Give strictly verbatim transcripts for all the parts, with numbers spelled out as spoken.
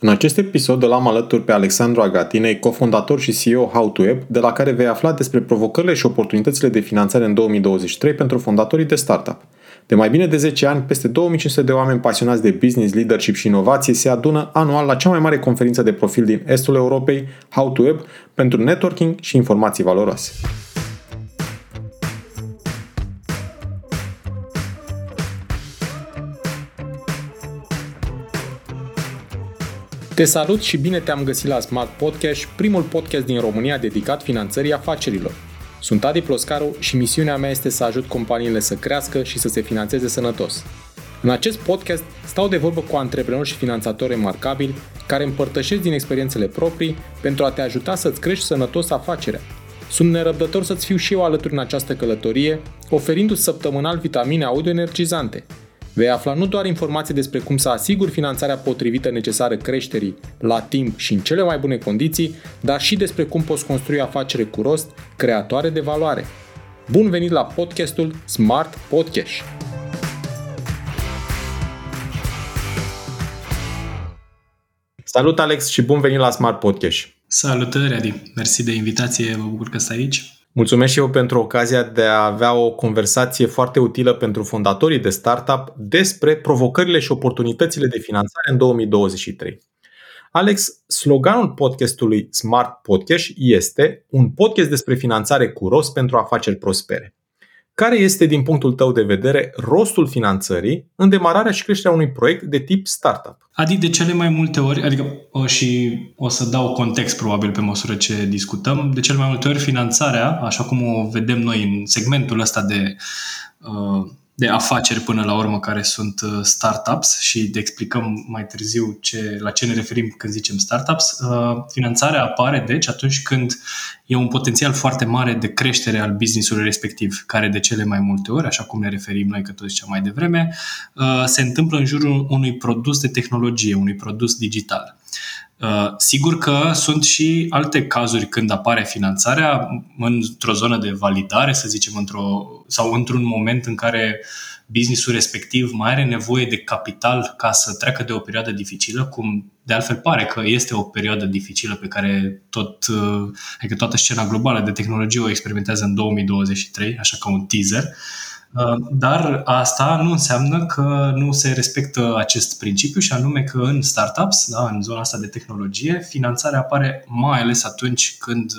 În acest episod îl am alături pe Alexandru Agatinei, cofondator și C E O How to Web, de la care vei afla despre provocările și oportunitățile de finanțare în două mii douăzeci și trei pentru fondatorii de startup. De mai bine de zece ani, peste două mii cinci sute de oameni pasionați de business, leadership și inovație se adună anual la cea mai mare conferință de profil din estul Europei, How to Web, pentru networking și informații valoroase. Te salut și bine te-am găsit la Smart Podcast, primul podcast din România dedicat finanțării afacerilor. Sunt Adi Ploscaru și misiunea mea este să ajut companiile să crească și să se finanțeze sănătos. În acest podcast stau de vorbă cu antreprenori și finanțatori remarcabili care împărtășesc din experiențele proprii pentru a te ajuta să-ți crești sănătos afacerea. Sunt nerăbdător să-ți fiu și eu alături în această călătorie, oferindu-ți săptămânal vitamine audioenergizante. Vei afla nu doar informații despre cum să asiguri finanțarea potrivită necesară creșterii la timp și în cele mai bune condiții, dar și despre cum poți construi afacere cu rost, creatoare de valoare. Bun venit la podcastul Smart Podcast! Salut Alex și bun venit la Smart Podcast! Salutări Adi! Mersi de invitație, mă bucur că stai aici! Mulțumesc și eu pentru ocazia de a avea o conversație foarte utilă pentru fondatorii de startup despre provocările și oportunitățile de finanțare în două mii douăzeci și trei. Alex, sloganul podcastului Smart Podcast este un podcast despre finanțare cu rost pentru afaceri prospere. Care este, din punctul tău de vedere, rostul finanțării în demararea și creșterea unui proiect de tip startup? Adică de cele mai multe ori, adică și o să dau context probabil pe măsură ce discutăm, de cele mai multe ori finanțarea, așa cum o vedem noi în segmentul ăsta de, de afaceri până la urmă care sunt startups și te explicăm mai târziu ce, la ce ne referim când zicem startups, finanțarea apare deci atunci când e un potențial foarte mare de creștere al business-ului respectiv, care de cele mai multe ori, așa cum ne referim noi că tot ziceam mai devreme, se întâmplă în jurul unui produs de tehnologie, unui produs digital. Sigur că sunt și alte cazuri când apare finanțarea într-o zonă de validare, să zicem, într-o, sau într-un moment în care business-ul respectiv mai are nevoie de capital ca să treacă de o perioadă dificilă, cum de altfel pare că este o perioadă dificilă pe care tot, adică toată scena globală de tehnologie o experimentează în două mii douăzeci și trei, așa ca un teaser. Dar asta nu înseamnă că nu se respectă acest principiu și anume că în startups, da, în zona asta de tehnologie, finanțarea apare mai ales atunci când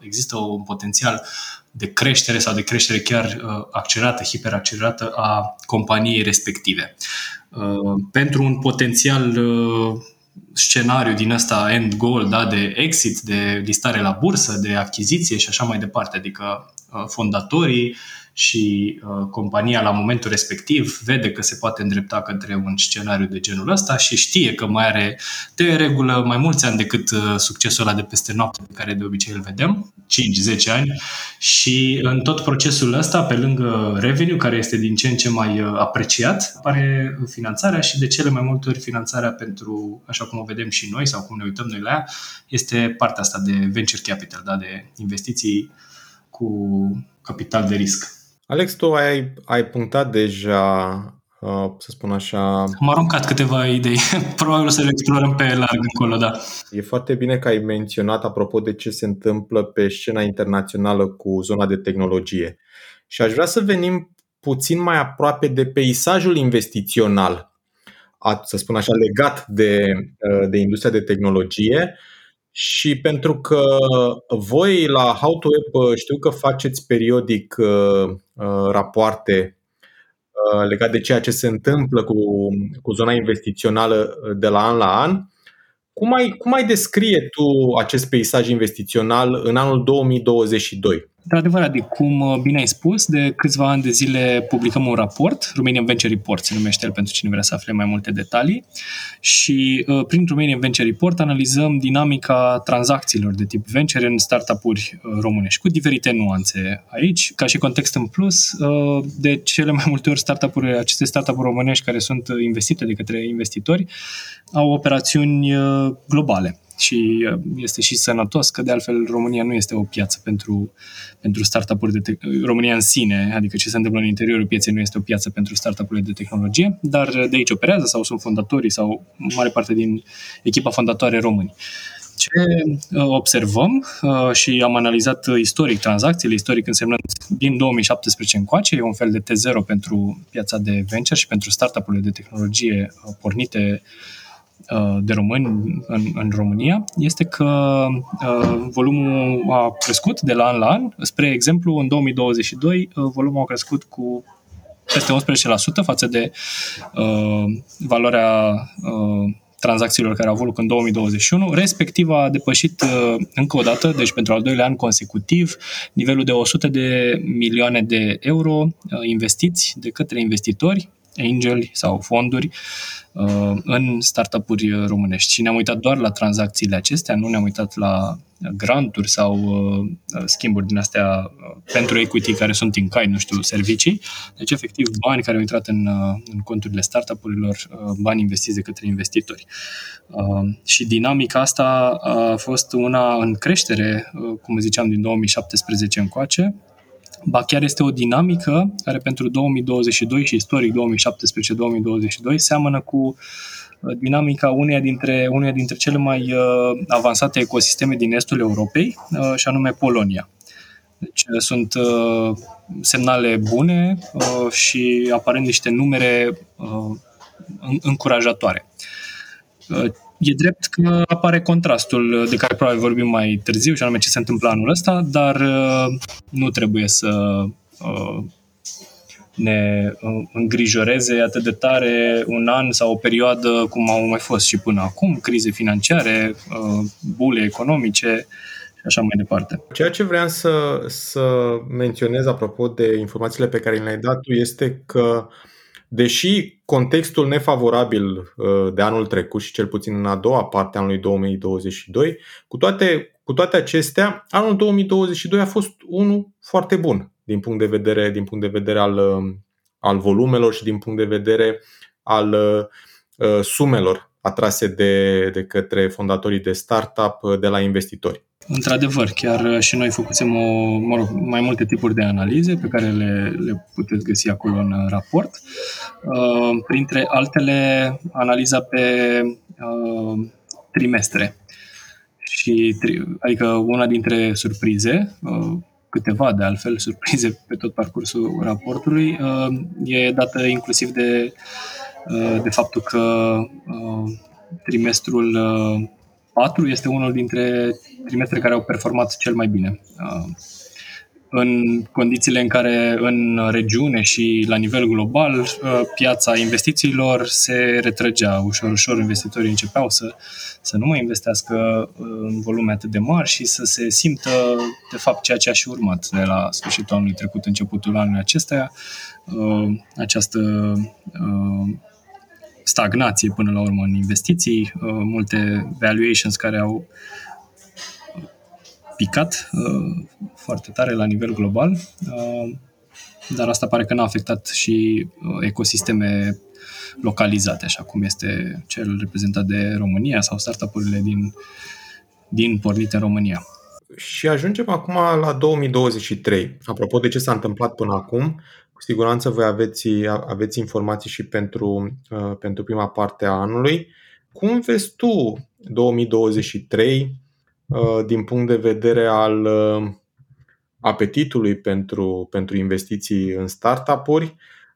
există un potențial de creștere sau de creștere chiar accelerată, hiperaccelerată a companiei respective. Pentru un potențial scenariu din ăsta end goal, da, de exit, de listare la bursă, de achiziție și așa mai departe, adică fondatorii și uh, compania la momentul respectiv vede că se poate îndrepta către un scenariu de genul ăsta și știe că mai are de regulă mai mulți ani decât uh, succesul ăla de peste noapte pe care de obicei îl vedem, cinci zece ani, și în tot procesul ăsta, pe lângă revenue, care este din ce în ce mai uh, apreciat, apare finanțarea și de cele mai multe ori finanțarea pentru, așa cum o vedem și noi sau cum ne uităm noi la ea, este partea asta de venture capital, da, de investiții cu capital de risc. Alex, tu ai, ai punctat deja, uh, să spun așa... Am aruncat câteva idei. Probabil o să le explorăm pe larg încolo, da. E foarte bine că ai menționat, apropo de ce se întâmplă pe scena internațională cu zona de tehnologie. Și aș vrea să venim puțin mai aproape de peisajul investițional, să spun așa, legat de, de industria de tehnologie. Și pentru că voi la How to Web știu că faceți periodic uh, rapoarte uh, legate de ceea ce se întâmplă cu, cu zona investițională de la an la an, cum ai, cum ai descrie tu acest peisaj investițional în anul două mii douăzeci și doi? Într-adevăr, adică, cum bine ai spus, de câțiva ani de zile publicăm un raport, Romanian Venture Report se numește el pentru cine vrea să afle mai multe detalii, și uh, prin Romanian Venture Report analizăm dinamica tranzacțiilor de tip venture în startup-uri românești, cu diferite nuanțe aici. Ca și context în plus, uh, de cele mai multe ori startup-urile, aceste startup-uri românești care sunt investite de către investitori au operațiuni uh, globale. și este și sănătos, că de altfel România nu este o piață pentru, pentru startup-uri de te- România în sine, adică ce se întâmplă în interiorul pieței nu este o piață pentru startup-urile de tehnologie, dar de aici operează sau sunt fondatorii sau mare parte din echipa fondatoare români. Ce observăm și am analizat istoric tranzacțiile, istoric însemnând din două mii șaptesprezece încoace, e un fel de T zero pentru piața de venture și pentru startup-urile de tehnologie pornite de români în, în România, este că volumul a crescut de la an la an. Spre exemplu, în două mii douăzeci și doi volumul a crescut cu peste unsprezece la sută față de uh, valoarea uh, tranzacțiilor care au avut loc în două mii douăzeci și unu, respectiv a depășit uh, încă o dată, deci pentru al doilea an consecutiv, nivelul de o sută de milioane de euro uh, investiți de către investitori, angeli sau fonduri uh, în startup-uri românești. Și ne-am uitat doar la tranzacțiile acestea, nu ne-am uitat la granturi sau uh, schimburi din astea pentru equity care sunt în kind, nu știu, servicii. Deci, efectiv, bani care au intrat în, în conturile startup-urilor, uh, bani investiți de către investitori. Uh, și dinamica asta a fost una în creștere, uh, cum ziceam, din două mii șaptesprezece încoace. Ba chiar este o dinamică care pentru două mii douăzeci și doi și istoric două mii șaptesprezece două mii douăzeci și doi seamănă cu dinamica uneia dintre, uneia dintre cele mai uh, avansate ecosisteme din estul Europei, uh, și anume Polonia. Deci uh, sunt uh, semnale bune uh, și aparent niște numere uh, încurajatoare. Uh, E drept că apare contrastul de care probabil vorbim mai târziu, și anume ce se întâmplă anul ăsta, dar nu trebuie să ne îngrijoreze atât de tare un an sau o perioadă cum au mai fost și până acum, crize financiare, bule economice și așa mai departe. Ceea ce vreau să, să menționez apropo de informațiile pe care le-ai dat tu este că deși contextul nefavorabil de anul trecut și cel puțin în a doua parte a anului două mii douăzeci și doi, cu toate, cu toate acestea, anul două mii douăzeci și doi a fost unul foarte bun din punct de vedere, din punct de vedere al, al volumelor și din punct de vedere al uh, sumelor atrase de, de către fondatorii de startup de la investitori. Într-adevăr, chiar și noi făcusem o, mă rog, mai multe tipuri de analize pe care le, le puteți găsi acolo în raport. Uh, printre altele, analiza pe uh, trimestre. Și, adică una dintre surprize, uh, câteva de altfel surprize pe tot parcursul raportului, uh, e dată inclusiv de, uh, de faptul că uh, trimestrul uh, patru este unul dintre trimestre care au performat cel mai bine. În condițiile în care în regiune și la nivel global piața investițiilor se retrăgea ușor, ușor investitorii începeau să, să nu mai investească în volume atât de mari și să se simtă de fapt ceea ce a și urmat de la sfârșitul anului trecut, începutul anului acesta, această stagnație până la urmă în investiții, multe valuations care au picat foarte tare la nivel global, dar asta pare că n-a afectat și ecosisteme localizate, așa cum este cel reprezentat de România sau startup-urile din, din pornite în România. Și ajungem acum la două mii douăzeci și trei. Apropo de ce s-a întâmplat până acum, cu siguranță voi aveți, aveți informații și pentru, uh, pentru prima parte a anului. Cum vezi tu două mii douăzeci și trei uh, din punct de vedere al uh, apetitului pentru, pentru investiții în startup-uri,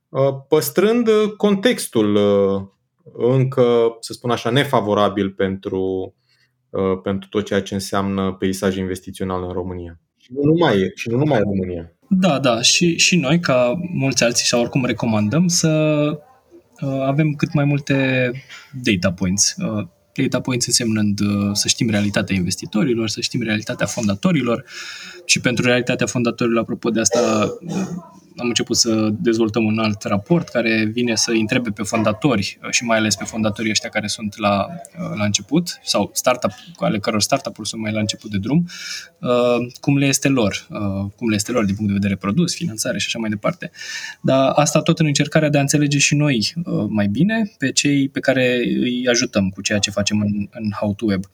uh, păstrând contextul uh, încă, să spun așa, nefavorabil pentru, uh, pentru tot ceea ce înseamnă peisaj investițional în România? Și nu numai, și nu numai în România. Da, da, și, și noi, ca mulți alții, și oricum recomandăm să uh, avem cât mai multe data points. Uh, data points însemnând uh, să știm realitatea investitorilor, să știm realitatea fondatorilor, și pentru realitatea fondatorilor, apropo de asta, uh, am început să dezvoltăm un alt raport care vine să întrebe pe fondatori și mai ales pe fondatorii ăștia care sunt la, la început sau startup, ale căror startup-uri sunt mai la început de drum, cum le este lor, cum le este lor din punct de vedere produs, finanțare și așa mai departe. Dar asta tot în încercarea de a înțelege și noi mai bine pe cei pe care îi ajutăm cu ceea ce facem în, în How to Web.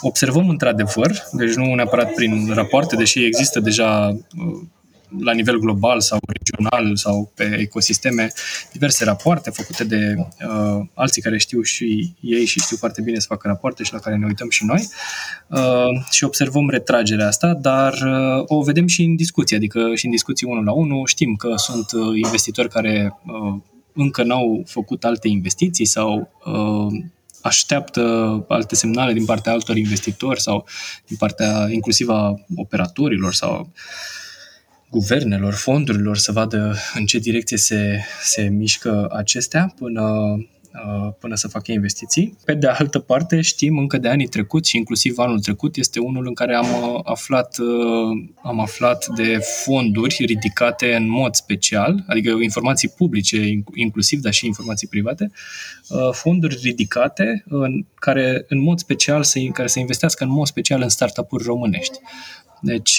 Observăm într-adevăr, deci nu neapărat prin rapoarte, deși există deja la nivel global sau regional sau pe ecosisteme diverse rapoarte făcute de uh, alții care știu și ei și știu foarte bine să facă rapoarte și la care ne uităm și noi uh, și observăm retragerea asta, dar uh, o vedem și în discuții, adică și în discuții unul la unul știm că sunt uh, investitori care uh, încă n-au făcut alte investiții sau uh, așteaptă alte semnale din partea altor investitori sau din partea inclusiv a operatorilor sau guvernelor, fondurilor, să vadă în ce direcție se, se mișcă acestea până, până să facă investiții. Pe de altă parte, știm încă de anii trecuți și inclusiv anul trecut este unul în care am aflat, am aflat de fonduri ridicate în mod special, adică informații publice inclusiv, dar și informații private, fonduri ridicate în care, în mod special, se, care se investească în mod special în startup-uri românești. Deci,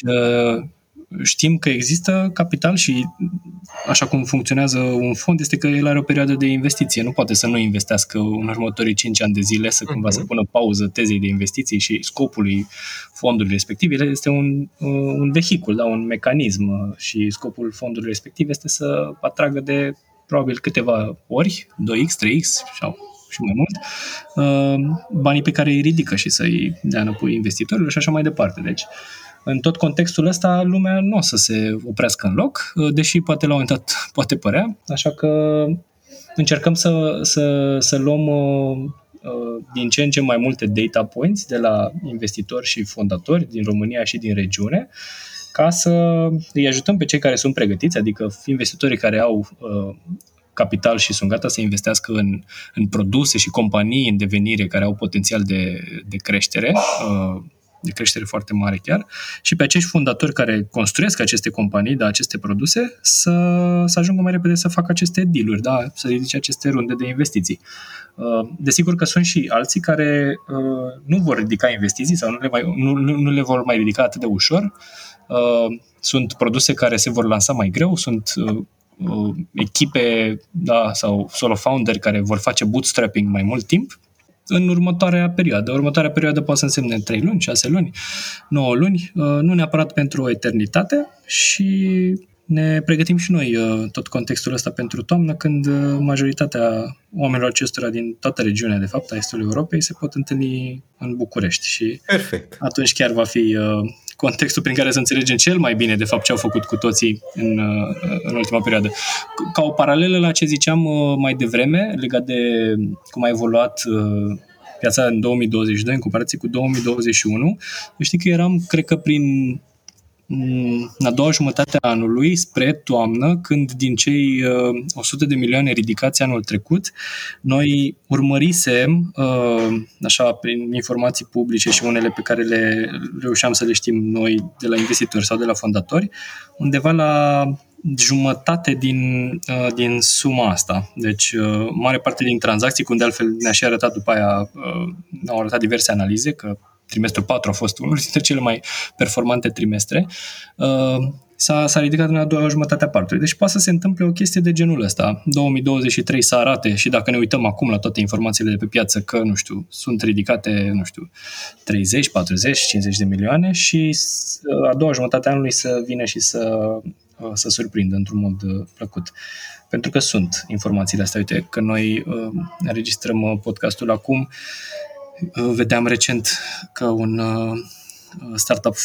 știm că există capital și așa cum funcționează un fond este că el are o perioadă de investiție. Nu poate să nu investească în următorii cinci ani de zile, să cumva să pună pauză tezei de investiții și scopului fondului respectiv. Este un, un vehicul, da, un mecanism și scopul fondului respectiv este să atragă de probabil câteva ori, doi x, trei x sau și mai mult, banii pe care îi ridică și să-i dea înapoi investitorilor și așa mai departe. Deci, în tot contextul ăsta, lumea nu o să se oprească în loc, deși poate la un moment dat poate părea, așa că încercăm să, să, să luăm din ce în ce mai multe data points de la investitori și fondatori din România și din regiune, ca să îi ajutăm pe cei care sunt pregătiți, adică investitorii care au capital și sunt gata să investească în, în produse și companii în devenire care au potențial de, de creștere, de creștere foarte mare chiar, și pe acești fondatori care construiesc aceste companii, da, aceste produse, să, să ajungă mai repede să facă aceste deal-uri, da, să ridice aceste runde de investiții. Desigur că sunt și alții care nu vor ridica investiții sau nu le, mai, nu, nu le vor mai ridica atât de ușor. Sunt produse care se vor lansa mai greu, sunt echipe, da, sau solo founder care vor face bootstrapping mai mult timp în următoarea perioadă. Următoarea perioadă poate să însemne trei luni, șase luni, nouă luni, nu neapărat pentru o eternitate și ne pregătim și noi tot contextul ăsta pentru toamnă, când majoritatea oamenilor acestora din toată regiunea, de fapt, a Estului Europei, se pot întâlni în București și perfect. Atunci chiar va fi contextul prin care să înțelegem cel mai bine, de fapt, ce au făcut cu toții în, în ultima perioadă. Ca o paralelă la ce ziceam mai devreme, legat de cum a evoluat piața în două mii douăzeci și doi în comparație cu două mii douăzeci și unu, eu știu că eram, cred că prin în a doua jumătate a anului, spre toamnă, când din cei o sută de milioane ridicați anul trecut, noi urmărisem, așa, prin informații publice și unele pe care le reușeam să le știm noi de la investitori sau de la fondatori, undeva la jumătate din, din suma asta. Deci, mare parte din tranzacții, cum de altfel ne-a și arătat după aia, au arătat diverse analize, că trimestrul patru a fost unul dintre cele mai performante trimestre, s-a, s-a ridicat în a doua jumătate a partului. Deci poate să se întâmple o chestie de genul ăsta. două mii douăzeci și trei să arate, și dacă ne uităm acum la toate informațiile de pe piață, că, nu știu, sunt ridicate, nu știu, treizeci, patruzeci, cincizeci de milioane și a doua jumătate a anului să vină și să, să surprindă într-un mod plăcut. Pentru că sunt informațiile astea. Uite, că noi înregistrăm podcastul acum, vedeam recent că un startup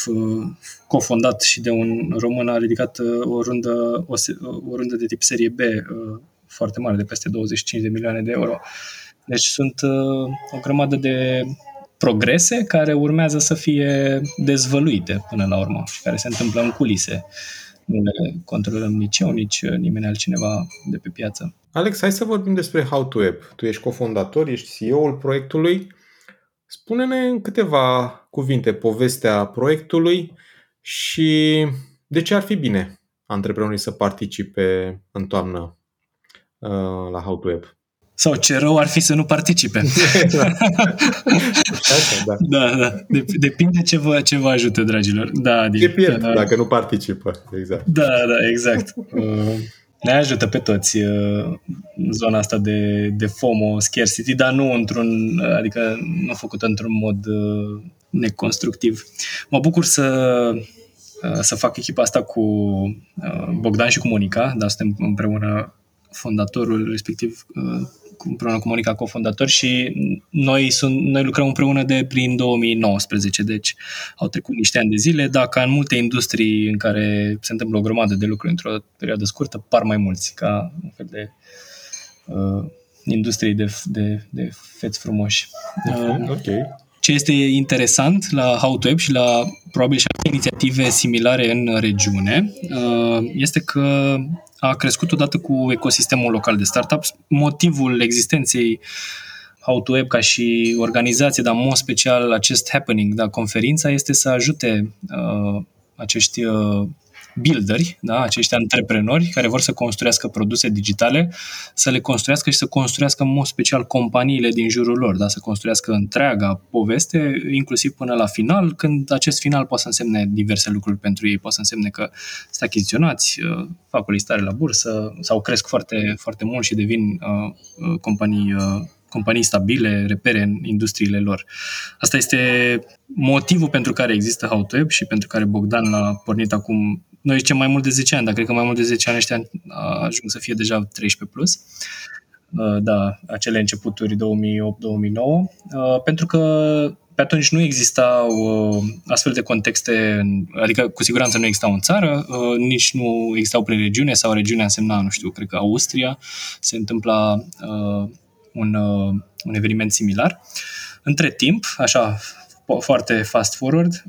cofondat și de un român a ridicat o rundă, o, o rundă de tip serie B foarte mare, de peste douăzeci și cinci de milioane de euro. Deci sunt o grămadă de progrese care urmează să fie dezvăluite până la urmă și care se întâmplă în culise. Nu le controlăm nici eu, nici nimeni altcineva de pe piață. Alex, hai să vorbim despre How to Web. Tu ești cofondator, ești C E O-ul proiectului. Spune-ne în câteva cuvinte povestea proiectului și de ce ar fi bine antreprenorii să participe în toamnă uh, la How to Web. Sau ce rău ar fi să nu participe. Da. Da, da. da. Depinde ce vă, ce vă ajută, dragilor. Da, din, pierd da, dacă nu participă. Exact. Da, da, exact. Ne ajută pe toți zona asta de, de FOMO, scarcity, dar nu într-un, adică nu făcută într-un mod neconstructiv. Mă bucur să... să fac echipa asta cu Bogdan și cu Monica, dar suntem împreună fondatorul, respectiv împreună cu Monica cofondator, și noi, sunt, noi lucrăm împreună de prin două mii nouăsprezece, deci au trecut niște ani de zile, dar ca în multe industrii în care se întâmplă o grămadă de lucruri într-o perioadă scurtă, par mai mulți, ca un fel de uh, industrie de, de, de feți frumoși. Uh, ok. Ce este interesant la How to Web și la probabil și alte inițiative similare în regiune este că a crescut odată cu ecosistemul local de startups. Motivul existenței How to Web ca și organizație, dar în mod special acest happening, da, conferința, este să ajute uh, acești uh, builderi, da, acești antreprenori care vor să construiască produse digitale, să le construiască și să construiască în mod special companiile din jurul lor, da, să construiască întreaga poveste, inclusiv până la final, când acest final poate să însemne diverse lucruri pentru ei, poate să însemne că sunt achiziționați, fac o listare la bursă sau cresc foarte, foarte mult și devin uh, companii uh, companii stabile, repere în industriile lor. Asta este motivul pentru care există How to Web și pentru care Bogdan l-a pornit acum, noi zicem mai mult de zece ani, dar cred că mai mult de zece ani ăștia ajung să fie deja treisprezece plus. Da, acele începuturi două mii opt două mii nouă, pentru că pe atunci nu existau astfel de contexte, adică cu siguranță nu existau în țară, nici nu existau prin regiune, sau regiunea însemna, nu știu, cred că Austria, se întâmpla un, un eveniment similar. Între timp, așa, foarte fast forward,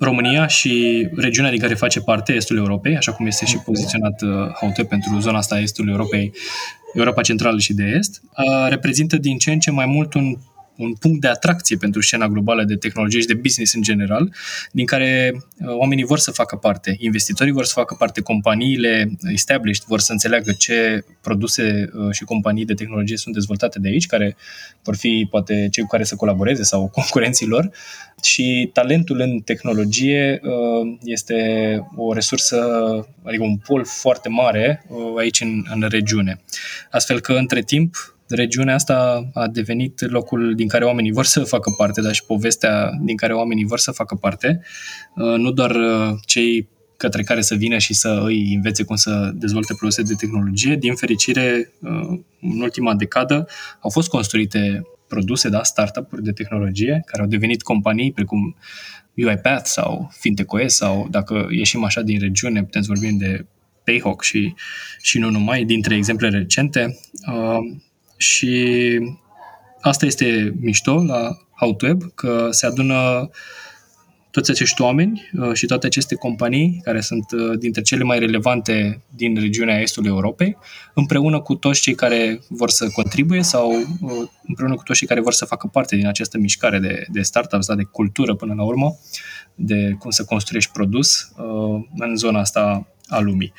România și regiunea din care face parte, Estul Europei, așa cum este și poziționat How to Web pentru zona asta a Estului Europei, Europa Centrală și de Est, reprezintă din ce în ce mai mult un, un punct de atracție pentru scena globală de tehnologie și de business în general, din care oamenii vor să facă parte, investitorii vor să facă parte, companiile established vor să înțeleagă ce produse și companii de tehnologie sunt dezvoltate de aici, care vor fi poate cei cu care să colaboreze sau concurenții lor, și talentul în tehnologie este o resursă, adică un pol foarte mare aici în, în regiune. Astfel că între timp regiunea asta a devenit locul din care oamenii vor să facă parte, dar și povestea din care oamenii vor să facă parte, nu doar cei către care să vină și să îi învețe cum să dezvolte produse de tehnologie. Din fericire, în ultima decadă au fost construite produse, da, startup-uri de tehnologie care au devenit companii precum UiPath sau FintechOS, sau dacă ieșim așa din regiune, putem să vorbim de Payhawk și, și nu numai, dintre exemple recente. Și asta este mișto la How to Web, că se adună toți acești oameni și toate aceste companii care sunt dintre cele mai relevante din regiunea Estului Europei, împreună cu toți cei care vor să contribuie sau împreună cu toți cei care vor să facă parte din această mișcare de, de startups, da, de cultură până la urmă, de cum să construiești produs în zona asta a lumii.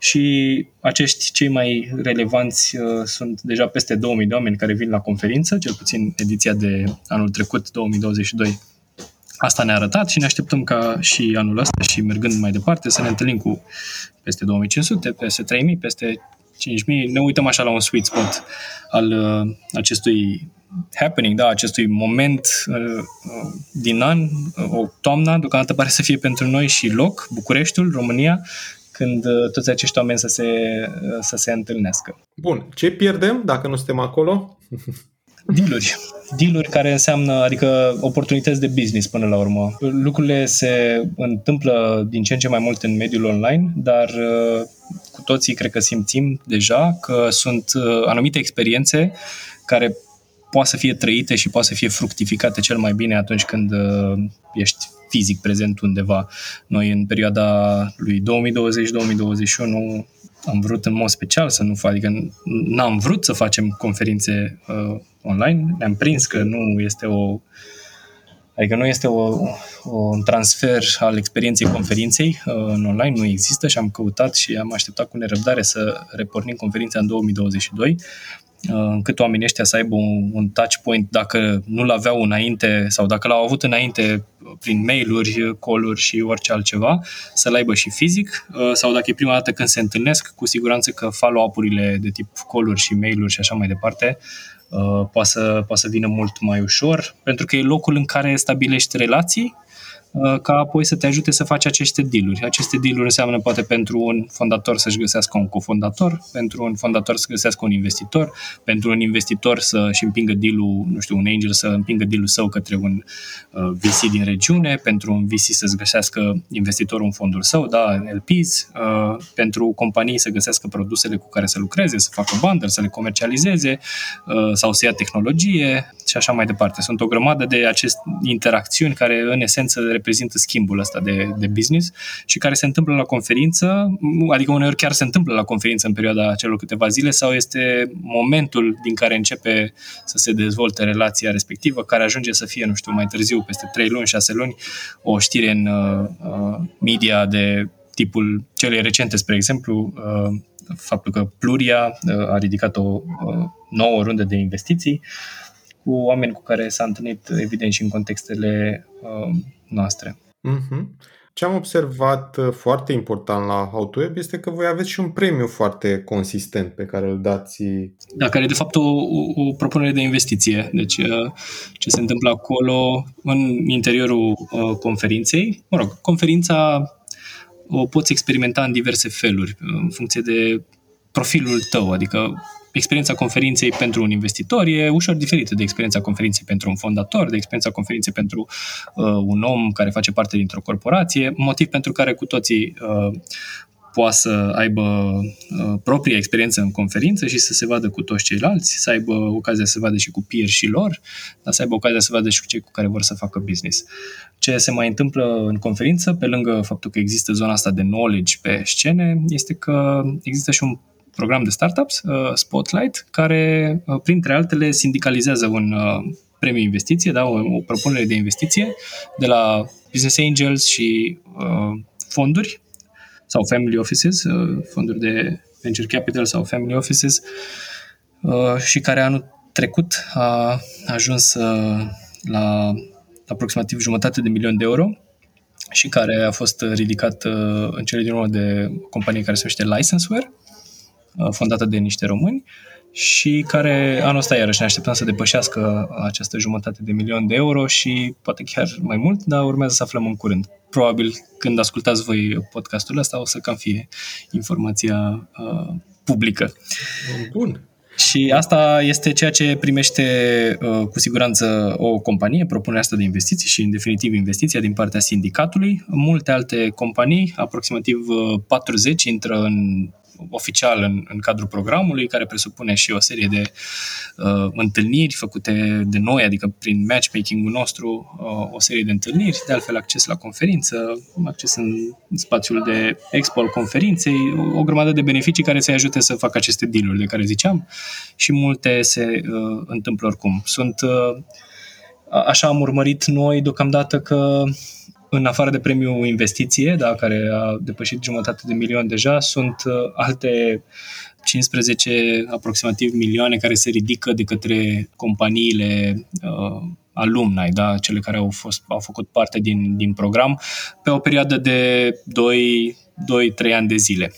Și acești cei mai relevanți uh, sunt deja peste două mii de oameni care vin la conferință, cel puțin ediția de anul trecut, două mii douăzeci și doi. Asta ne-a arătat și ne așteptăm ca și anul ăsta și mergând mai departe să ne întâlnim cu peste două mii cinci sute, peste trei mii, peste cinci mii. Ne uităm așa la un sweet spot al uh, acestui happening, da, acestui moment uh, din an, uh, o toamnă, deocamdată pare să fie pentru noi și loc, Bucureștiul, România, când toți acești oameni să se, să se întâlnească. Bun, ce pierdem dacă nu suntem acolo? Deal-uri. Deal-uri care înseamnă, adică oportunități de business până la urmă. Lucrurile se întâmplă din ce în ce mai mult în mediul online, dar cu toții cred că simțim deja că sunt anumite experiențe care poate să fie trăite și poate să fie fructificate cel mai bine atunci când ești fizic prezent undeva. Noi în perioada lui două mii douăzeci două mii douăzeci și unu am vrut în mod special să nu fac, adică n-am vrut să facem conferințe uh, online, ne-am prins că nu este o Adică nu este o, o, un transfer al experienței conferinței în online, nu există și am căutat și am așteptat cu nerăbdare să repornim conferința în două mii douăzeci și doi, încât oamenii ăștia să aibă un, un touch point dacă nu-l aveau înainte sau dacă l-au avut înainte prin mail-uri, call-uri și orice altceva, să-l aibă și fizic, sau dacă e prima dată când se întâlnesc, cu siguranță că follow-up-urile de tip call-uri și mail-uri și așa mai departe Uh, poate să, poate să vină mult mai ușor, pentru că e locul în care stabilești relații uh, ca apoi să te ajute să faci aceste deal-uri. Aceste deal-uri înseamnă poate pentru un fondator să-și găsească un cofondator, pentru un fondator să găsească un investitor, pentru un investitor să-și împingă deal-ul, nu știu, un angel să împingă deal-ul său către un uh, V C din regiune, pentru un V C să-și găsească investitorul în fondul său, da, L Ps, uh, pentru companii să găsească produsele cu care să lucreze, să facă bundle, să le comercializeze, uh, sau să ia tehnologie și așa mai departe. Sunt o grămadă de aceste interacțiuni care în esență reprezintă schimbul ăsta de, de business și care se întâmplă la conferință, adică uneori chiar se întâmplă la conferință în perioada acelor câteva zile sau este momentul din care începe să se dezvolte relația respectivă, care ajunge să fie, nu știu, mai târziu, peste trei luni, șase luni, o știre în uh, media de tipul celei recente, spre exemplu, uh, faptul că Pluria uh, a ridicat o uh, nouă rundă de investiții cu oameni cu care s-a întâlnit, evident, și în contextele uh, noastre. Mm-hmm. Ce am observat foarte important la How to Web este că voi aveți și un premiu foarte consistent pe care îl dați. Da, care e de fapt o, o propunere de investiție. Deci ce se întâmplă acolo în interiorul conferinței, mă rog, conferința o poți experimenta în diverse feluri, în funcție de profilul tău, adică experiența conferinței pentru un investitor e ușor diferită de experiența conferinței pentru un fondator, de experiența conferinței pentru uh, un om care face parte dintr-o corporație, motiv pentru care cu toții uh, poate să aibă uh, propria experiență în conferință și să se vadă cu toți ceilalți, să aibă ocazia să se vadă și cu peer și lor, dar să aibă ocazia să vadă și cu cei cu care vor să facă business. Ce se mai întâmplă în conferință, pe lângă faptul că există zona asta de knowledge pe scene, este că există și un program de startups, Spotlight, care, printre altele, sindicalizează un premiu investiție, da, o, o propunere de investiție de la business angels și uh, fonduri sau family offices, uh, fonduri de venture capital sau family offices uh, și care anul trecut a ajuns uh, la aproximativ jumătate de milion de euro și care a fost ridicat uh, în cele din urmă de o companie care se numește Licenseware, fondată de niște români și care anul ăsta iarăși ne așteptăm să depășească această jumătate de milion de euro și poate chiar mai mult, dar urmează să aflăm în curând. Probabil când ascultați voi podcastul ăsta o să cam fie informația uh, publică. Bun. Și asta este ceea ce primește uh, cu siguranță o companie, propunerea asta de investiții și, în definitiv, investiția din partea sindicatului. Multe alte companii, aproximativ patruzeci, intră în oficial în, în cadrul programului, care presupune și o serie de uh, întâlniri făcute de noi, adică prin matchmaking-ul nostru, uh, o serie de întâlniri, de altfel acces la conferință, acces în spațiul de expo al conferinței, o, o grămadă de beneficii care să-i ajute să facă aceste deal-uri de care ziceam și multe se uh, întâmplă oricum. Sunt, uh, așa am urmărit noi deocamdată că în afară de premiul investiție, da, care a depășit jumătate de milion deja, sunt alte cincisprezece aproximativ milioane care se ridică de către companiile uh, alumni, da, cele care au, fost, au făcut parte din, din program, pe o perioadă de doi trei ani de zile.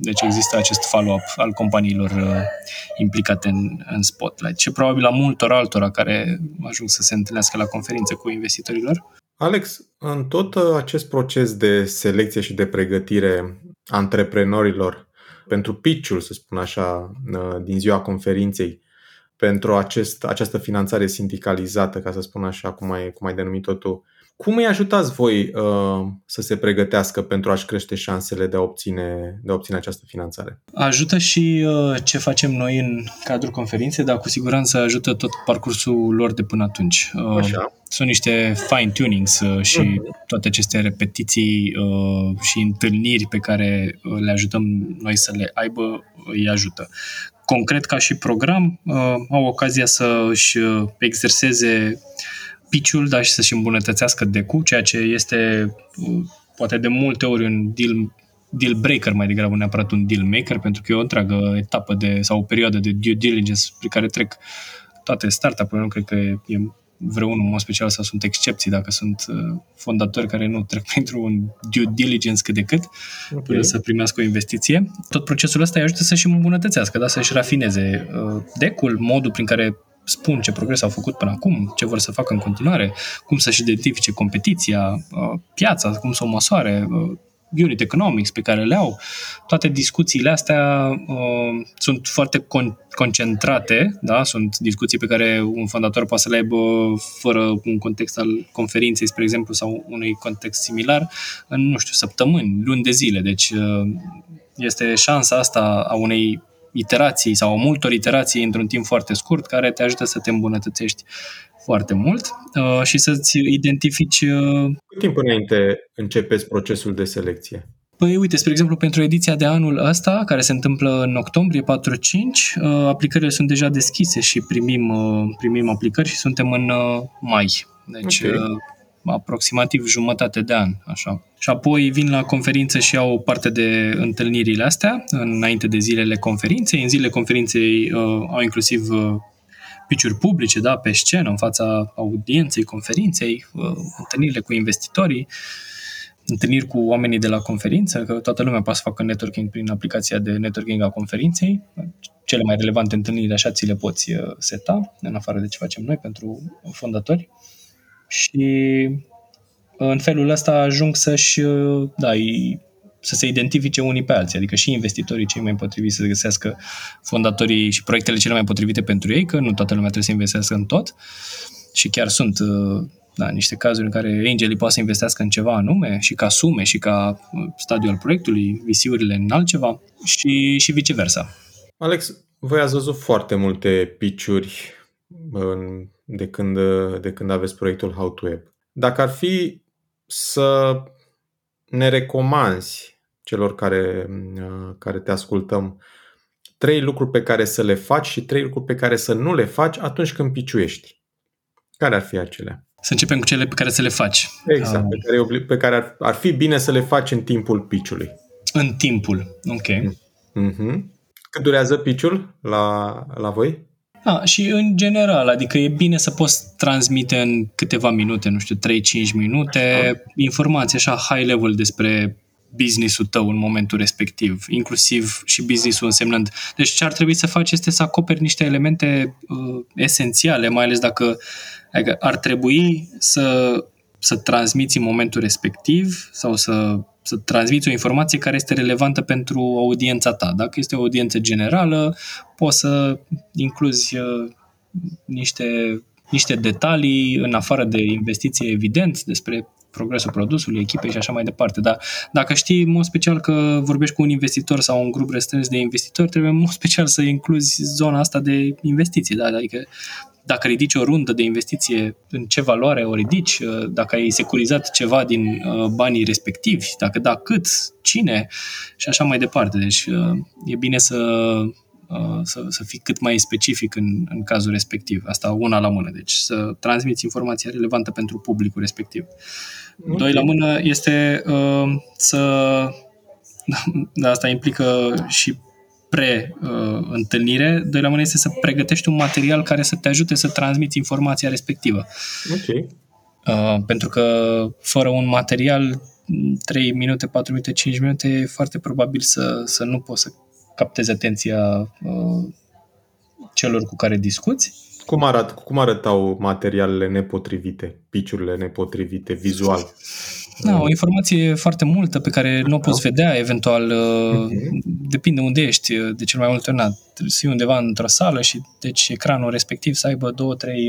Deci există acest follow-up al companiilor implicate în, în Spotlight și probabil la multor altora care ajung să se întâlnească la conferințe cu investitorilor. Alex, în tot acest proces de selecție și de pregătire antreprenorilor pentru pitch-ul, să spun așa, din ziua conferinței, pentru acest, această finanțare sindicalizată, ca să spun așa, cum ai, cum ai denumit-o tu, cum îi ajutați voi uh, să se pregătească pentru a-și crește șansele de a obține, de a obține această finanțare? Ajută și uh, ce facem noi în cadrul conferinței, dar cu siguranță ajută tot parcursul lor de până atunci. Uh, așa. Sunt niște fine-tunings uh, și uh-huh. toate aceste repetiții uh, și întâlniri pe care le ajutăm noi să le aibă, îi ajută. Concret, ca și program, uh, au ocazia să își exerseze pitch-ul, dar și să-și îmbunătățească decul, ceea ce este poate de multe ori un deal, deal breaker mai degrabă neapărat un deal maker, pentru că e o întreagă etapă de, sau o perioadă de due diligence prin care trec toate startup-urile. Nu cred că e vreunul în special sau sunt excepții dacă sunt fondatori care nu trec pentru un due diligence cât de cât, okay, până să primească o investiție. Tot procesul ăsta îi ajută să-și îmbunătățească, da? Să-și rafineze decul, modul prin care spun ce progres au făcut până acum, ce vor să facă în continuare, cum să-și identifice competiția, piața, cum să o măsoare, unit economics pe care le au. Toate discuțiile astea uh, sunt foarte con- concentrate, da? Sunt discuții pe care un fondator poate să le aibă fără un context al conferinței, spre exemplu, sau unui context similar, în, nu știu, săptămâni, luni de zile. Deci uh, este șansa asta a unei iterații sau a multor iterații într-un timp foarte scurt care te ajută să te îmbunătățești foarte mult uh, și să-ți identifici... Uh... Cât timp înainte începeți procesul de selecție? Păi uite, spre exemplu, pentru ediția de anul ăsta, care se întâmplă în octombrie patru-cinci, uh, aplicările sunt deja deschise și primim, uh, primim aplicări și suntem în uh, mai. Deci... Okay. Uh, aproximativ jumătate de an, așa. Și apoi vin la conferință și au parte de întâlnirile astea, înainte de zilele conferinței. În zilele conferinței uh, au inclusiv uh, pitch-uri publice, da, pe scenă, în fața audienței conferinței, uh, întâlnirile cu investitorii, întâlniri cu oamenii de la conferință, că toată lumea poate să facă networking prin aplicația de networking a conferinței. Cele mai relevante întâlniri așa ți le poți uh, seta, în afară de ce facem noi pentru fondatori. Și în felul ăsta ajung să-și, da, să se identifice unii pe alții, adică și investitorii cei mai potriviți să găsească fondatorii și proiectele cele mai potrivite pentru ei, că nu toată lumea trebuie să investească în tot și chiar sunt, da, niște cazuri în care angelii poate să investească în ceva anume și ca sume și ca stadiu al proiectului, V C-urile în altceva și, și viceversa. Alex, voi ați văzut foarte multe pitch-uri în... De când, de când aveți proiectul How to Web. Dacă ar fi să ne recomanzi celor care, care te ascultăm trei lucruri pe care să le faci și trei lucruri pe care să nu le faci atunci când piciuiești, care ar fi acelea? Să începem cu cele pe care să le faci. Exact, ah. pe care, pe care ar, ar fi bine să le faci în timpul piciului. În timpul, ok. Mm-hmm. Cât durează piciul la, la voi? Da, și în general, adică e bine să poți transmite în câteva minute, nu știu, trei-cinci minute, informații așa high level despre business-ul tău în momentul respectiv, inclusiv și business-ul însemnând. Deci ce ar trebui să faci este să acoperi niște elemente uh, esențiale, mai ales dacă adică ar trebui să, să transmiți în momentul respectiv sau să... să transmiți o informație care este relevantă pentru audiența ta. Dacă este o audiență generală, poți să incluzi uh, niște, niște detalii în afară de investiție, evident, despre progresul produsului, echipei și așa mai departe. Dar dacă știi, în mod special, că vorbești cu un investitor sau un grup restrâns de investitori, trebuie, în mod special, să incluzi zona asta de investiții. Da? Adică dacă ridici o rundă de investiție, în ce valoare o ridici, dacă ai securizat ceva din banii respectivi, dacă da, cât, cine și așa mai departe. Deci e bine să, să, să fii cât mai specific în, în cazul respectiv. Asta una la mână, deci să transmiți informația relevantă pentru publicul respectiv. Okay. Doi la mână este să... Da, asta implică și pre-întâlnire, doi la mână este să pregătești un material care să te ajute să transmiți informația respectivă. Okay. Uh, pentru că fără un material, trei minute, patru minute, cinci minute, e foarte probabil să, să nu poți să captezi atenția uh, celor cu care discuți. Cum, arat, cum arătau materialele nepotrivite, pitch-urile nepotrivite, vizual? Da, o informație foarte multă pe care nu o poți vedea, eventual, okay, depinde unde ești, de cel mai multe ori, na, trebuie să fii undeva într-o sală și deci ecranul respectiv să aibă două, trei,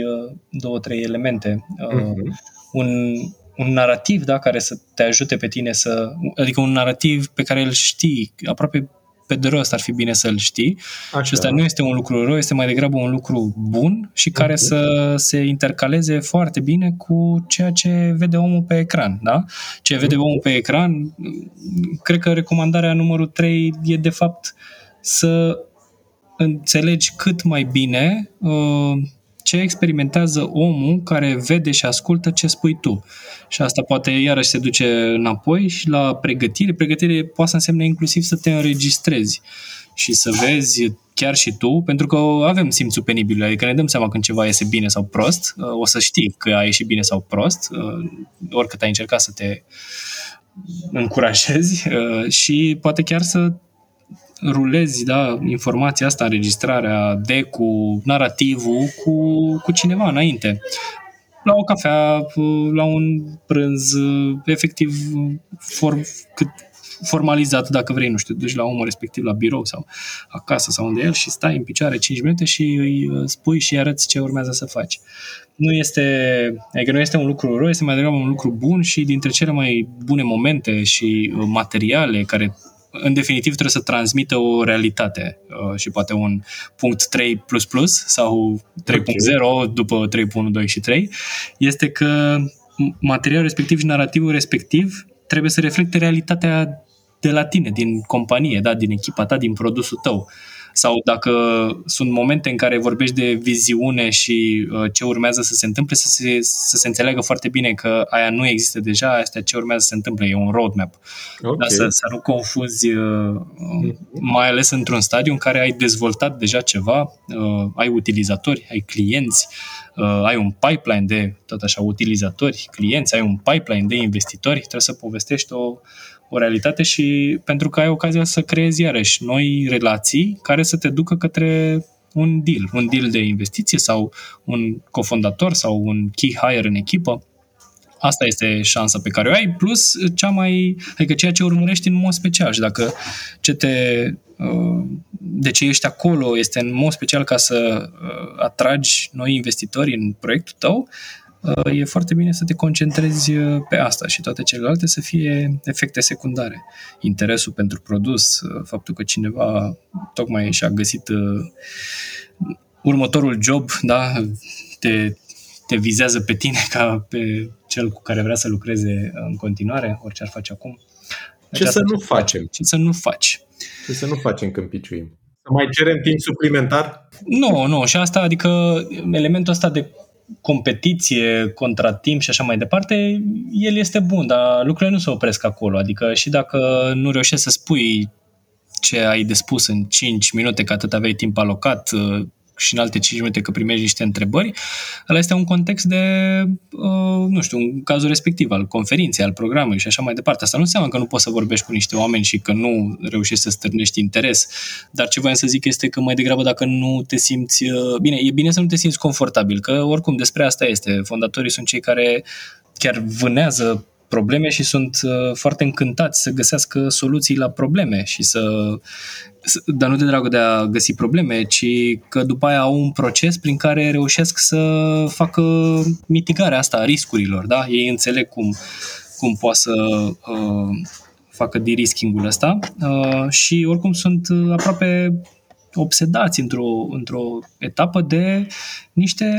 două, trei elemente. Uh-huh. Un, un narativ, da, care să te ajute pe tine să... Adică un narativ pe care îl știi, aproape pe de rost ar fi bine să-l știi. Așa. Și ăsta nu este un lucru rău, este mai degrabă un lucru bun și care okay, să se intercaleze foarte bine cu ceea ce vede omul pe ecran. Da? Ce vede omul pe ecran, cred că recomandarea numărul trei e de fapt să înțelegi cât mai bine uh, ce experimentează omul care vede și ascultă ce spui tu. Și asta poate iarăși se duce înapoi și la pregătire. Pregătire poate să însemne inclusiv să te înregistrezi și să vezi chiar și tu, pentru că avem simțul penibil, adică ne dăm seama când ceva iese bine sau prost, o să știi că a ieșit bine sau prost, oricât ai încercat să te încurajezi și poate chiar să rulezi, da, informația asta, înregistrarea, decul, narativul cu, cu cineva înainte. La o cafea, la un prânz, efectiv form, cât formalizat, dacă vrei, nu știu, duci la omul respectiv la birou sau acasă sau unde el și stai în picioare cinci minute și îi spui și îi arăți ce urmează să faci. Nu este, adică nu este un lucru rău, este mai degrabă un lucru bun și dintre cele mai bune momente și materiale care în definitiv trebuie să transmită o realitate și poate un punct trei plus plus sau trei punct zero după trei punct unu, doi și trei este că materialul respectiv și narativul respectiv trebuie să reflecte realitatea de la tine, din companie, da, din echipa ta, din produsul tău. Sau dacă sunt momente în care vorbești de viziune și uh, ce urmează să se întâmple, să se, să se înțeleagă foarte bine că aia nu există deja, asta ce urmează să se întâmple, e un roadmap. Okay. Dar să, să nu confuzi, uh, mai ales într-un stadiu în care ai dezvoltat deja ceva, uh, ai utilizatori, ai clienți, uh, ai un pipeline de, tot așa, utilizatori, clienți, ai un pipeline de investitori, trebuie să povestești o o realitate și pentru că ai ocazia să creezi iarăși noi relații care să te ducă către un deal, un deal de investiție sau un cofondator sau un key hire în echipă. Asta este șansa pe care o ai, plus cea mai, adică ceea ce urmărești în mod special și dacă ce te, de ce ești acolo este în mod special ca să atragi noi investitori în proiectul tău, e foarte bine să te concentrezi pe asta și toate celelalte să fie efecte secundare. Interesul pentru produs, faptul că cineva tocmai și-a găsit următorul job, da, te, te vizează pe tine ca pe cel cu care vrea să lucreze în continuare, orice ar face acum. Ce să nu facem? Ce să nu faci? Ce să nu facem când piciuim? Să mai cerem timp suplimentar? Nu, nu, și asta, adică elementul ăsta de competiție, contratimp și așa mai departe, el este bun, dar lucrurile nu se opresc acolo. Adică și dacă nu reușești să spui ce ai de spus în cinci minute, că atât aveai timp alocat și în alte cinci minute că primești niște întrebări, ăla este un context de, nu știu, un cazul respectiv al conferinței, al programului și așa mai departe. Asta nu înseamnă că nu poți să vorbești cu niște oameni și că nu reușești să stârnești interes, dar ce voiam să zic este că mai degrabă dacă nu te simți bine, e bine să nu te simți confortabil, că oricum despre asta este. Fondatorii sunt cei care chiar vânează probleme și sunt foarte încântați să găsească soluții la probleme și să, dar nu de dragul de a găsi probleme, ci că după aia au un proces prin care reușesc să facă mitigarea asta a riscurilor, da? Ei înțeleg cum, cum poate să uh, facă de-risking-ul ăsta uh, și oricum sunt aproape obsedați într-o, într-o etapă de niște,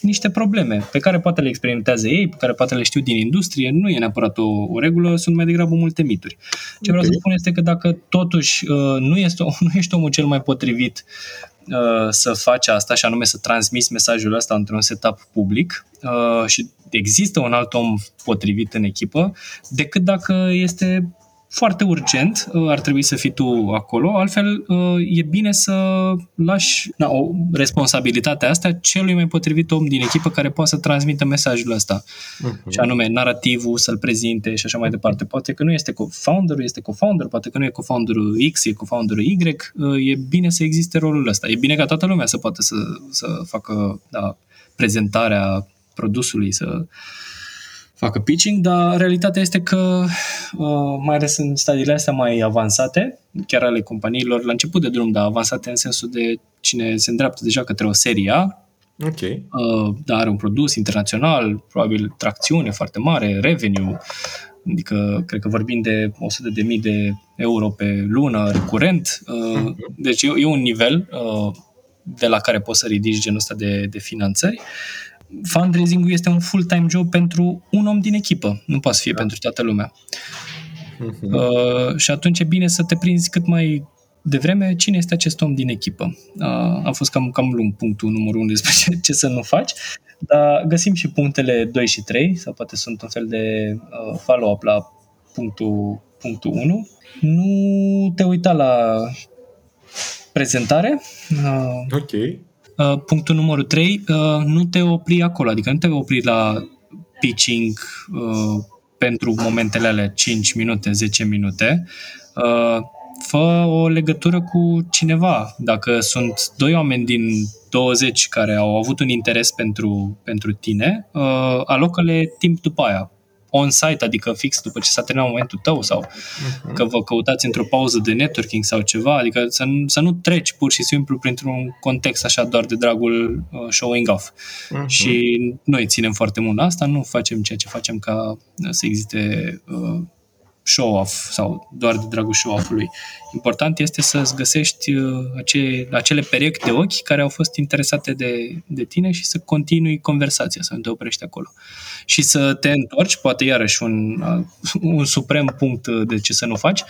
niște probleme pe care poate le experimentează ei, pe care poate le știu din industrie, nu e neapărat o, o regulă, sunt mai degrabă multe mituri. Ce vreau să spun este că dacă totuși uh, nu, este, nu ești omul cel mai potrivit uh, să faci asta, și anume să transmiți mesajul ăsta într-un setup public uh, și există un alt om potrivit în echipă, decât dacă este foarte urgent, ar trebui să fii tu acolo, altfel e bine să lași na, o responsabilitatea asta celui mai potrivit om din echipă care poate să transmită mesajul ăsta. Uh-huh. Și anume, narativul, să-l prezinte și așa mai departe. Poate că nu este co-founderul, este co-founder, poate că nu e co-founderul X, e co-founderul Y, e bine să existe rolul ăsta. E bine ca toată lumea să poată să, să facă da, prezentarea produsului, să facă pitching, dar realitatea este că, mai ales în stadiile astea mai avansate, chiar ale companiilor, la început de drum, dar avansate în sensul de cine se îndreaptă deja către o serie A, okay. Dar are un produs internațional, probabil tracțiune foarte mare, revenue, adică cred că vorbim de o sută de mii de euro pe lună recurent, deci e un nivel de la care poți să ridici genul ăsta de, de finanțări. Fundraising-ul este un full-time job pentru un om din echipă, nu poate să fie da. pentru toată lumea. Uh-huh. Uh, și atunci e bine să te prinzi cât mai De vreme, cine este acest om din echipă? A fost cam, cam lung punctul numărul unu despre ce să nu faci, dar găsim și punctele doi și trei, sau poate sunt un fel de follow-up la punctul, punctul unu. Nu te uita la prezentare. Ok. Punctul numărul trei, nu te opri acolo, adică nu te opri la pitching pentru momentele alea cinci minute, zece minute. Fă o legătură cu cineva. Dacă sunt doi oameni din douăzeci care au avut un interes pentru, pentru tine, alocă-le timp după aia, on-site, adică fix după ce s-a terminat momentul tău, sau uh-huh. că vă căutați într-o pauză de networking sau ceva, adică să nu, să nu treci pur și simplu printr-un context așa doar de dragul uh, showing off. Uh-huh. Și noi ținem foarte mult la asta, nu facem ceea ce facem ca să existe uh, show off sau doar de dragul show off-ului. Important este să-ți găsești uh, acele, acele perechi de ochi care au fost interesate de, de tine și să continui conversația, să nu te oprești acolo. Și să te întorci, poate iarăși un, uh, un suprem punct de ce să nu faci,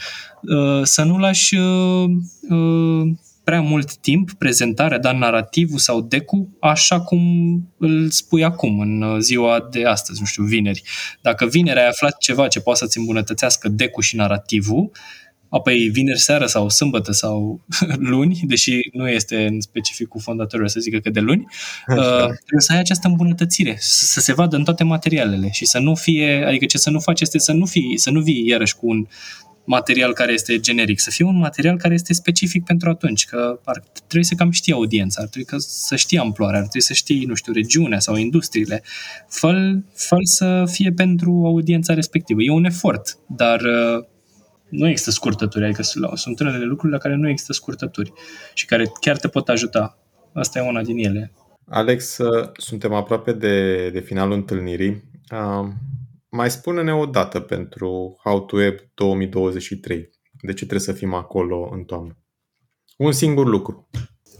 uh, să nu lași uh, uh, prea mult timp prezentarea, dar narativul sau decul așa cum îl spui acum, în ziua de astăzi, nu știu, vineri. Dacă vineri ai aflat ceva ce poate să-ți îmbunătățească decul și narativul, apoi vineri seară sau sâmbătă sau luni, deși nu este în specificul fondatorului să zică că de luni, trebuie să ai această îmbunătățire, să se vadă în toate materialele și să nu fie, adică ce să nu faci este să nu fii, să nu vii iarăși cu un material care este generic, să fie un material care este specific pentru atunci, că ar trebui să cam știi audiența, ar trebui să știi amploarea, ar trebui să știi, nu știu, regiunea sau industriile, fă-l, fă-l să fie pentru audiența respectivă. E un efort, dar nu există scurtături, adică sunt unele lucruri la care nu există scurtături și care chiar te pot ajuta. Asta e una din ele. Alex, suntem aproape de, de finalul întâlnirii. Um... Mai spune-ne o dată pentru How to Web două mii douăzeci și trei. De ce trebuie să fim acolo în toamnă? Un singur lucru.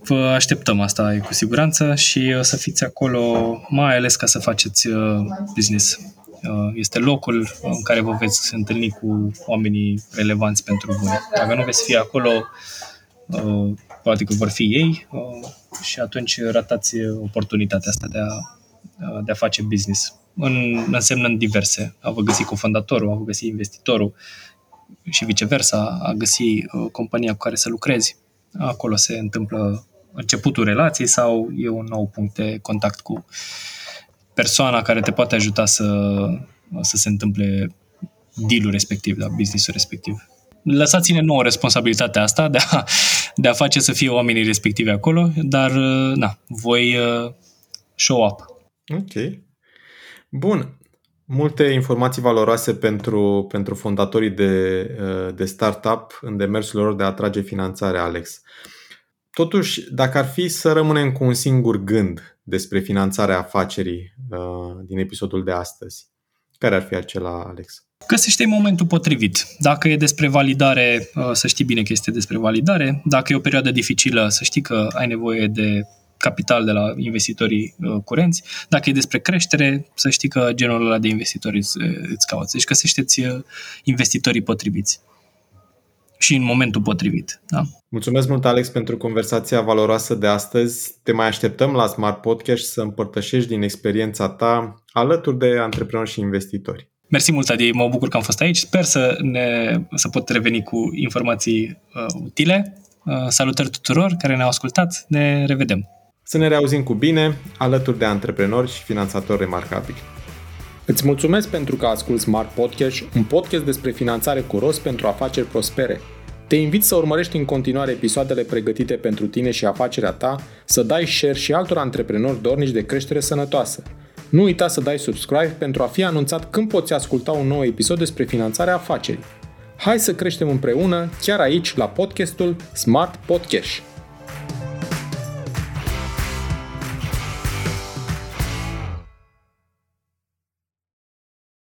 Vă așteptăm, asta e cu siguranță, și o să fiți acolo, mai ales ca să faceți business. Este locul în care vă veți întâlni cu oamenii relevanți pentru voi. Dacă nu veți fi acolo, poate că vor fi ei și atunci ratați oportunitatea asta de a, de a face business. În, însemnând diverse. A vă găsi cofondatorul, a vă găsi investitorul și viceversa, a găsi uh, compania cu care să lucrezi. Acolo se întâmplă începutul relației sau e un nou punct de contact cu persoana care te poate ajuta să, să se întâmple deal-ul respectiv, da, business-ul respectiv. Lăsați-ne nouă responsabilitatea asta de a, de a face să fie oamenii respectivi acolo, dar uh, na, voi uh, show up. Ok. Bun, multe informații valoroase pentru, pentru fondatorii de, de startup în demersul lor de a atrage finanțare, Alex. Totuși, dacă ar fi să rămânem cu un singur gând despre finanțarea afacerii din episodul de astăzi, care ar fi acela, Alex? Găsește momentul potrivit. Dacă e despre validare, să știi bine că este despre validare. Dacă e o perioadă dificilă, să știi că ai nevoie de capital de la investitorii uh, curenți. Dacă e despre creștere, să știi că genul ăla de investitori îți, îți cauți. Deci găsește-ți investitorii potriviți și în momentul potrivit. Da. Mulțumesc mult, Alex, pentru conversația valoroasă de astăzi. Te mai așteptăm la Smart Podcast să împărtășești din experiența ta alături de antreprenori și investitori. Mersi mult, Adi, mă bucur că am fost aici. Sper să, ne, să pot reveni cu informații uh, utile. Uh, salutări tuturor care ne-au ascultat. Ne revedem! Să ne reauzim cu bine, alături de antreprenori și finanțatori remarcabili. Îți mulțumesc pentru că asculți Smart Podcast, un podcast despre finanțare cu rost pentru afaceri prospere. Te invit să urmărești în continuare episoadele pregătite pentru tine și afacerea ta, să dai share și altor antreprenori dornici de creștere sănătoasă. Nu uita să dai subscribe pentru a fi anunțat când poți asculta un nou episod despre finanțarea afacerii. Hai să creștem împreună, chiar aici, la podcastul Smart Podcast.